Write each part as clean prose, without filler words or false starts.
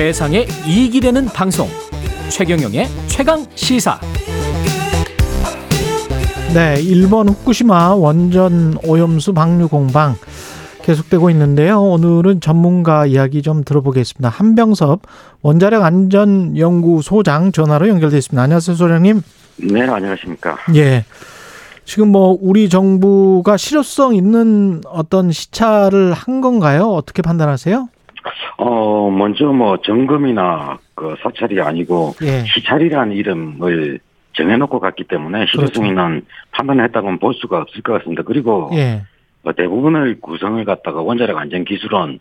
세상에 이익이 되는 방송 최경영의 최강시사. 네, 일본 후쿠시마 원전 오염수 방류 공방 계속되고 있는데요. 오늘은 전문가 이야기 좀 들어보겠습니다. 한병섭 원자력 안전연구소장 전화로 연결돼 있습니다. 안녕하세요, 소장님. 네, 안녕하십니까. 예. 지금 우리 정부가 실효성 있는 어떤 시찰을 한 건가요? 어떻게 판단하세요? 먼저 점검이나 사찰이 아니고 예. 시찰이라는 이름을 정해놓고 갔기 때문에 실효성이나 그렇죠. 판단을 했다고는 볼 수가 없을 것 같습니다. 그리고 예. 대부분의 구성을 갖다가 원자력 안전기술원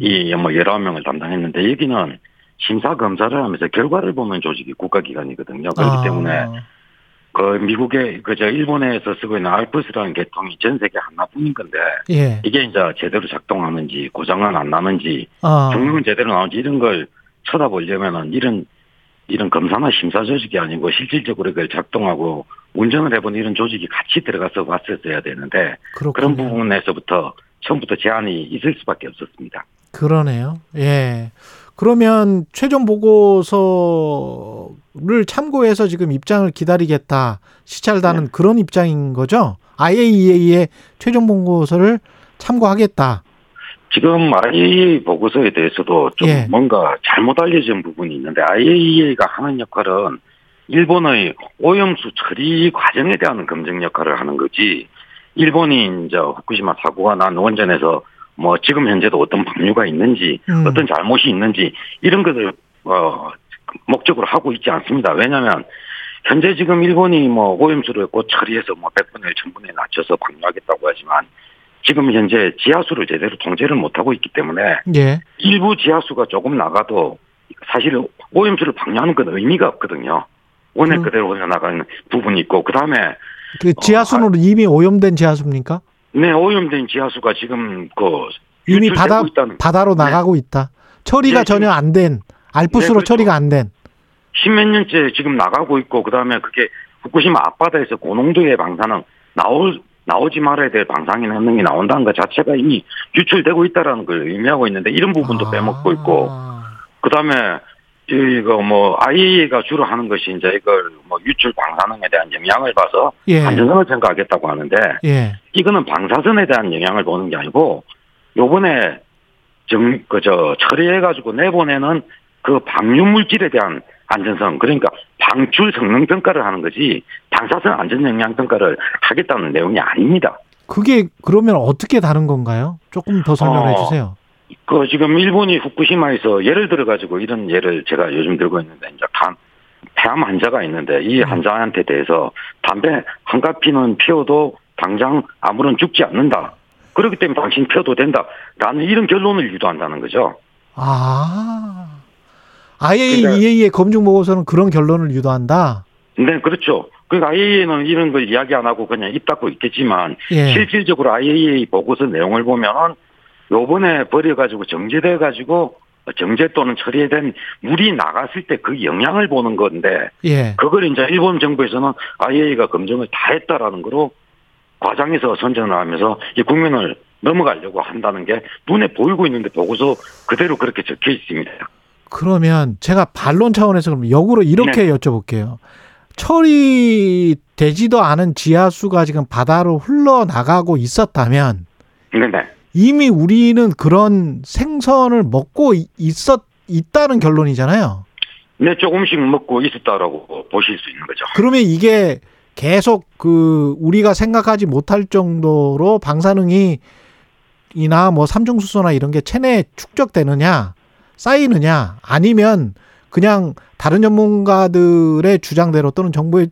이 19명을 담당했는데 여기는 심사 검사를 하면서 결과를 보는 조직이 국가기관이거든요. 그렇기 때문에 미국의 일본에서 쓰고 있는 알프스라는 계통이 전 세계 하나뿐인 건데 예. 이게 이제 제대로 작동하는지 고장은 안 나는지 종류는 제대로 나오는지 이런 걸 쳐다보려면은 이런 검사나 심사 조직이 아니고 실질적으로 그걸 작동하고 운전을 해본 이런 조직이 같이 들어가서 왔었어야 되는데 그렇군요. 그런 부분에서부터 처음부터 제한이 있을 수밖에 없었습니다. 그러네요. 예. 그러면 최종 보고서를 참고해서 지금 입장을 기다리겠다 시찰단은 네. 그런 입장인 거죠? IAEA의 최종 보고서를 참고하겠다. 지금 IAEA 보고서에 대해서도 좀 예. 뭔가 잘못 알려진 부분이 있는데 IAEA가 하는 역할은 일본의 오염수 처리 과정에 대한 검증 역할을 하는 거지 일본이 이제 후쿠시마 사고가 난 원전에서 지금 현재도 어떤 방류가 있는지 어떤 잘못이 있는지 이런 것을 목적으로 하고 있지 않습니다. 왜냐하면 현재 지금 일본이 오염수를 곧 처리해서 100분의 1, 1000분에 낮춰서 방류하겠다고 하지만 지금 현재 지하수를 제대로 통제를 못하고 있기 때문에 예. 일부 지하수가 조금 나가도 사실 오염수를 방류하는 건 의미가 없거든요. 원액 그대로 흘러나가는 부분이 있고 그다음에 지하수는 이미 오염된 지하수입니까? 네, 오염된 지하수가 지금 이미 바다로 네. 나가고 있다. 처리가 네, 전혀 안 된 알프스로 네, 처리가 안 된. 십몇 년째 지금 나가고 있고 그다음에 그게 후쿠시마 앞바다에서 고농도의 방사능 나오지 말아야 될 방사능 효능이 나온다는 것 자체가 이미 유출되고 있다라는 걸 의미하고 있는데 이런 부분도 빼먹고 있고 그다음에 이거 IAEA가 주로 하는 것이 이제 이걸 유출 방사능에 대한 영향을 봐서 예. 안전성을 평가하겠다고 하는데 예. 이거는 방사선에 대한 영향을 보는 게 아니고 요번에 처리해 가지고 내보내는 그 방류 물질에 대한 안전성 그러니까 방출 성능 평가를 하는 거지 방사선 안전 영향 평가를 하겠다는 내용이 아닙니다. 그게 그러면 어떻게 다른 건가요? 조금 더 설명해 주세요. 지금 일본이 후쿠시마에서 예를 들어가지고 이런 예를 제가 요즘 들고 있는데, 이제 폐암 환자가 있는데, 이 환자한테 대해서 담배 한 가피는 피워도 당장 아무런 죽지 않는다. 그렇기 때문에 당신 피워도 된다. 라는 이런 결론을 유도한다는 거죠. IAEA의 검증 보고서는 그런 결론을 유도한다? 네, 그렇죠. 그러니까 IAEA는 이런 걸 이야기 안 하고 그냥 입 닫고 있겠지만, 예. 실질적으로 IAEA 보고서 내용을 보면은, 요번에 버려가지고 정제돼가지고 정제 또는 처리된 물이 나갔을 때 그 영향을 보는 건데 예. 그걸 이제 일본 정부에서는 IAEA가 검증을 다 했다라는 거로 과장해서 선전을 하면서 이 국민을 넘어가려고 한다는 게 눈에 보이고 있는데 보고서 그대로 그렇게 적혀 있습니다. 그러면 제가 반론 차원에서 그럼 역으로 이렇게 네. 여쭤볼게요. 처리되지도 않은 지하수가 지금 바다로 흘러나가고 있었다면 네네. 이미 우리는 그런 생선을 먹고 있다는 결론이잖아요. 네, 조금씩 먹고 있었다라고 보실 수 있는 거죠. 그러면 이게 계속 우리가 생각하지 못할 정도로 방사능이나 삼중수소나 이런 게 체내에 축적되느냐, 쌓이느냐, 아니면 그냥 다른 전문가들의 주장대로 또는 정부의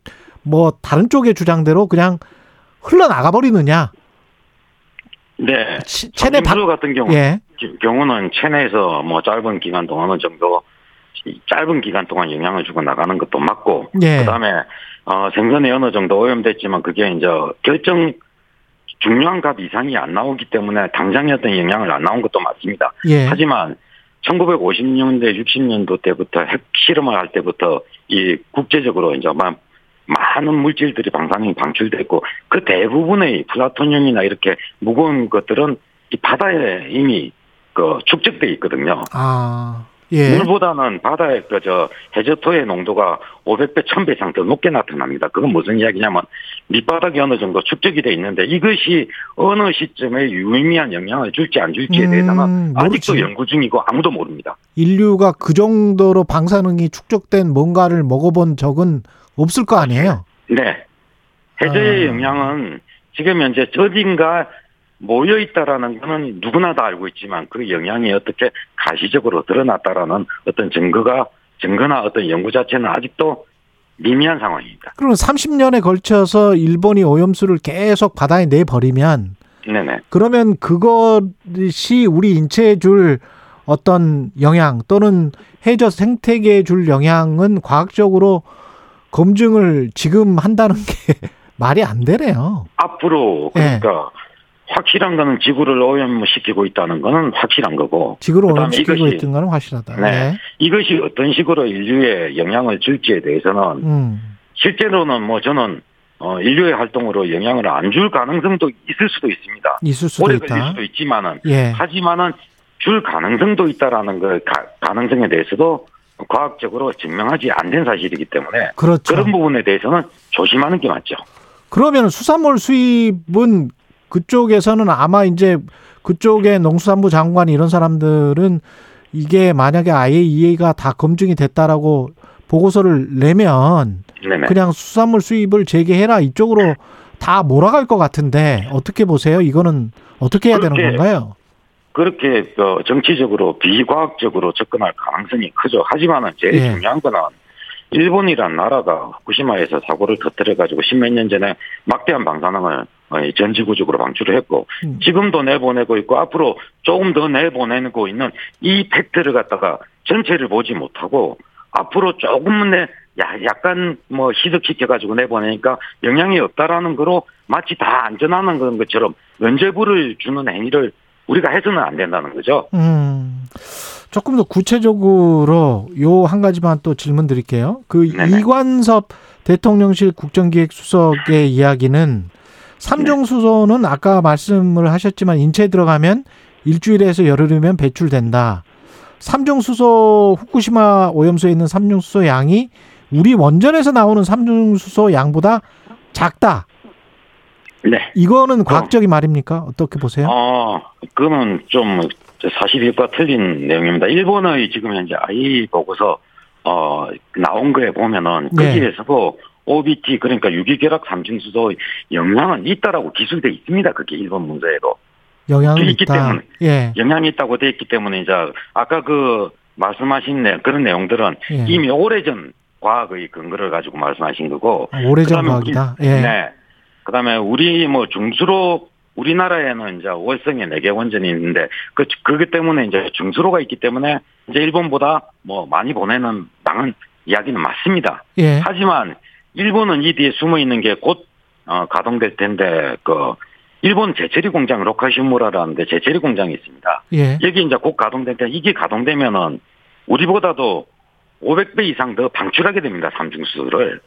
다른 쪽의 주장대로 그냥 흘러나가 버리느냐. 네. 체내 방류 같은 경우는 체내에서 짧은 기간 동안 어느 정도 짧은 기간 동안 영향을 주고 나가는 것도 맞고 예. 그다음에 생선에 어느 정도 오염됐지만 그게 이제 중요한 값 이상이 안 나오기 때문에 당장의 어떤 영향을 안 나온 것도 맞습니다. 예. 하지만 1950년대 60년도 때부터 핵 실험을 할 때부터 이 국제적으로 이제 많은 물질들이 방사능이 방출됐고 그 대부분의 플라토늄이나 이렇게 무거운 것들은 이 바다에 이미 축적돼 있거든요. 예. 물보다는 바다의 해저토의 농도가 500배, 1000배 이상 더 높게 나타납니다. 그건 무슨 이야기냐면 밑바닥이 어느 정도 축적이 돼 있는데 이것이 어느 시점에 유의미한 영향을 줄지 안 줄지에 대해서는 아직도 모르지. 연구 중이고 아무도 모릅니다. 인류가 그 정도로 방사능이 축적된 뭔가를 먹어본 적은 없을 거 아니에요? 네. 해저의 영향은 지금 현재 어딘가 모여있다라는 거는 누구나 다 알고 있지만 그 영향이 어떻게 가시적으로 드러났다라는 어떤 증거나 어떤 연구 자체는 아직도 미미한 상황입니다. 그럼 30년에 걸쳐서 일본이 오염수를 계속 바다에 내버리면 네네. 그러면 그것이 우리 인체에 줄 어떤 영향 또는 해저 생태계에 줄 영향은 과학적으로 검증을 지금 한다는 게 말이 안 되네요. 앞으로 그러니까 네. 확실한 거는 지구를 오염시키고 있다는 거는 확실한 거고. 지구를 오염시키고 있다는 거는 확실하다. 네. 네. 이것이 어떤 식으로 인류에 영향을 줄지에 대해서는 실제로는 저는 인류의 활동으로 영향을 안 줄 가능성도 있을 수도 있습니다. 있을 수도 오래 있다. 오래 걸릴 수도 있지만은. 예. 하지만은 줄 가능성도 있다라는 그 가능성에 대해서도 과학적으로 증명하지 않은 사실이기 때문에. 그렇죠. 그런 부분에 대해서는 조심하는 게 맞죠. 그러면 수산물 수입은 그쪽에서는 아마 이제 그쪽의 농수산부 장관 이런 사람들은 이게 만약에 IAEA가 다 검증이 됐다라고 보고서를 내면 네네. 그냥 수산물 수입을 재개해라 이쪽으로 다 몰아갈 것 같은데 어떻게 보세요? 이거는 어떻게 해야 되는 건가요? 그렇게 정치적으로 비과학적으로 접근할 가능성이 크죠. 하지만은 제일 예. 중요한 거는 일본이란 나라가 후쿠시마에서 사고를 터뜨려가지고 십몇 년 전에 막대한 방사능을 전 지구적으로 방출을 했고 지금도 내보내고 있고 앞으로 조금 더 내보내고 있는 이 팩트를 갖다가 전체를 보지 못하고 앞으로 조금 약간 희석시켜가지고 내보내니까 영향이 없다라는 거로 마치 다 안전하는 그런 것처럼 면죄부를 주는 행위를 우리가 해서는 안 된다는 거죠. 조금 더 구체적으로 요 한 가지만 또 질문 드릴게요. 그 네네. 이관섭 대통령실 국정기획수석의 이야기는 3종 수소는 아까 말씀을 하셨지만 인체에 들어가면 일주일에서 열흘이면 배출된다. 3종 수소 후쿠시마 오염수에 있는 3종 수소 양이 우리 원전에서 나오는 3종 수소 양보다 작다. 네. 이거는 과학적인 말입니까? 어떻게 보세요? 그거는 좀 사실과 틀린 내용입니다. 일본의 지금 현재 IAEA 보고서 나온 거에 보면은 거기에서도 네. OBT 그러니까 유기결합 삼중수소의 영향은 있다라고 기술돼 있습니다. 그게 일본 문제에도 영향이 있기 때문에 예. 영향이 있다고 돼 있기 때문에 이제 아까 그 말씀하신 그런 내용들은 예. 이미 오래전 과학의 근거를 가지고 말씀하신 거고 오래전 과학이다. 예. 네. 그다음에 우리 중수로 우리나라에는 이제 월성에 4개 원전이 있는데 그것 때문에 이제 중수로가 있기 때문에 이제 일본보다 많이 보내는 땅은 이야기는 맞습니다. 예. 하지만 일본은 이 뒤에 숨어 있는 게 곧 가동될 텐데 일본 제철이 공장 로카시무라라는 데 제철이 공장이 있습니다. 예. 여기 이제 곧 가동될 때 이게 가동되면은 우리보다도 500배 이상 더 방출하게 됩니다. 삼중수소를.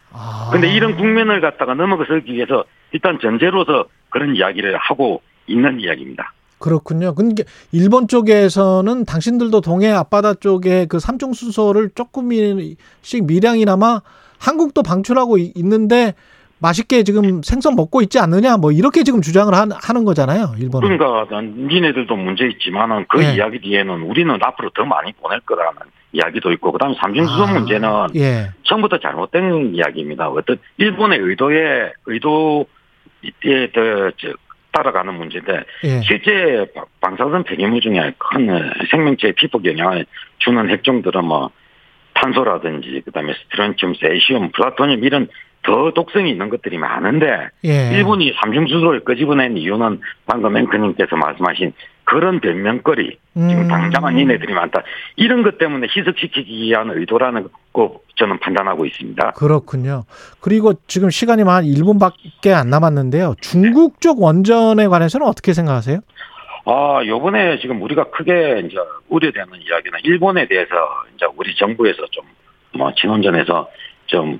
그런데 이런 국면을 갖다가 넘어서기 위해서 일단 전제로서 그런 이야기를 하고 있는 이야기입니다. 그렇군요. 근데 일본 쪽에서는 당신들도 동해 앞바다 쪽에 그 삼중수소를 조금씩 미량이나마 한국도 방출하고 있는데 맛있게 지금 생선 먹고 있지 않느냐 이렇게 지금 주장을 하는 거잖아요. 일본은. 그러니까 니네들도 문제 있지만 그 예. 이야기 뒤에는 우리는 앞으로 더 많이 보낼 거라는 이야기도 있고 그다음에 삼중수소 문제는 예. 처음부터 잘못된 이야기입니다. 어떤 일본의 의도에 따라가는 문제인데 예. 실제 방사선 폐기물 중에 큰 생명체의 피폭 영향을 주는 핵종들은 탄소라든지 그다음에 스트rontium, 세시움, 플라토늄 이런 더 독성이 있는 것들이 많은데 예. 일본이 삼중수소를 끄집어낸 이유는 방금 앵커님께서 말씀하신 그런 변명거리 지금 당장은 니네들이 많다 이런 것 때문에 희석시키기 위한 의도라는 거 저는 판단하고 있습니다. 그렇군요. 그리고 지금 시간이 한 1분밖에 안 남았는데요. 중국 쪽 원전에 관해서는 어떻게 생각하세요? 요번에 지금 우리가 크게 이제 우려되는 이야기는 일본에 대해서 이제 우리 정부에서 좀 친원전에서 좀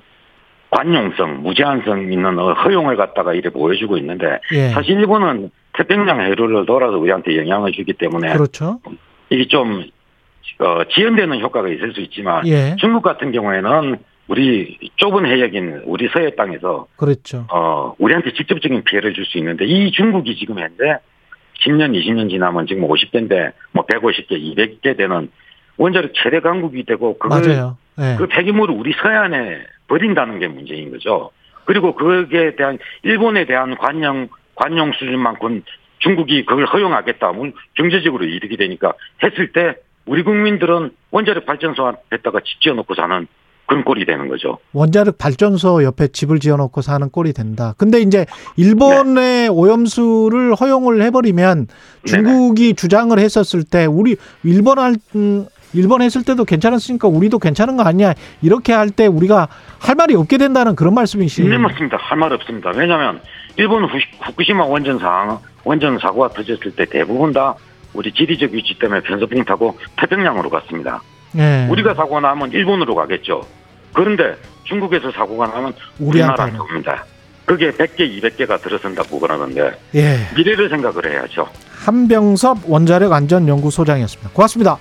관용성, 무제한성 있는 허용을 갖다가 이래 보여주고 있는데 예. 사실 일본은 태평양 해류를 돌아서 우리한테 영향을 주기 때문에 그렇죠. 이게 좀 지연되는 효과가 있을 수 있지만 예. 중국 같은 경우에는 우리 좁은 해역인 우리 서해 땅에서 그렇죠. 우리한테 직접적인 피해를 줄 수 있는데 이 중국이 지금 현재 10년, 20년 지나면 지금 50개인데 뭐 150개, 200개 되는 원자력 최대 강국이 되고 그걸 네. 그 폐기물을 우리 서해안에 버린다는 게 문제인 거죠. 그리고 그거에 대한 일본에 대한 관용 수준만큼 중국이 그걸 허용하겠다. 경제적으로 이득이 되니까 했을 때 우리 국민들은 원자력 발전소 앞에다가 집 지어놓고 사는 그런 꼴이 되는 거죠. 원자력 발전소 옆에 집을 지어놓고 사는 꼴이 된다. 근데 이제 일본의 네. 오염수를 허용을 해버리면 중국이 네네. 주장을 했었을 때 우리 일본 했을 때도 괜찮았으니까 우리도 괜찮은 거 아니야. 이렇게 할 때 우리가 할 말이 없게 된다는 그런 말씀이시죠? 네, 맞습니다. 할 말 없습니다. 왜냐하면 일본 후쿠시마 원전 사고가 터졌을 때 대부분 다 우리 지리적 위치 때문에 변서풍 타고 태평양으로 갔습니다. 네. 우리가 사고 나면 일본으로 가겠죠. 그런데 중국에서 사고가 나면 우리나라로 옵니다. 그게 100개, 200개가 들어선다고 그러는데 예. 미래를 생각을 해야죠. 한병섭 원자력안전연구소장이었습니다. 고맙습니다.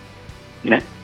네.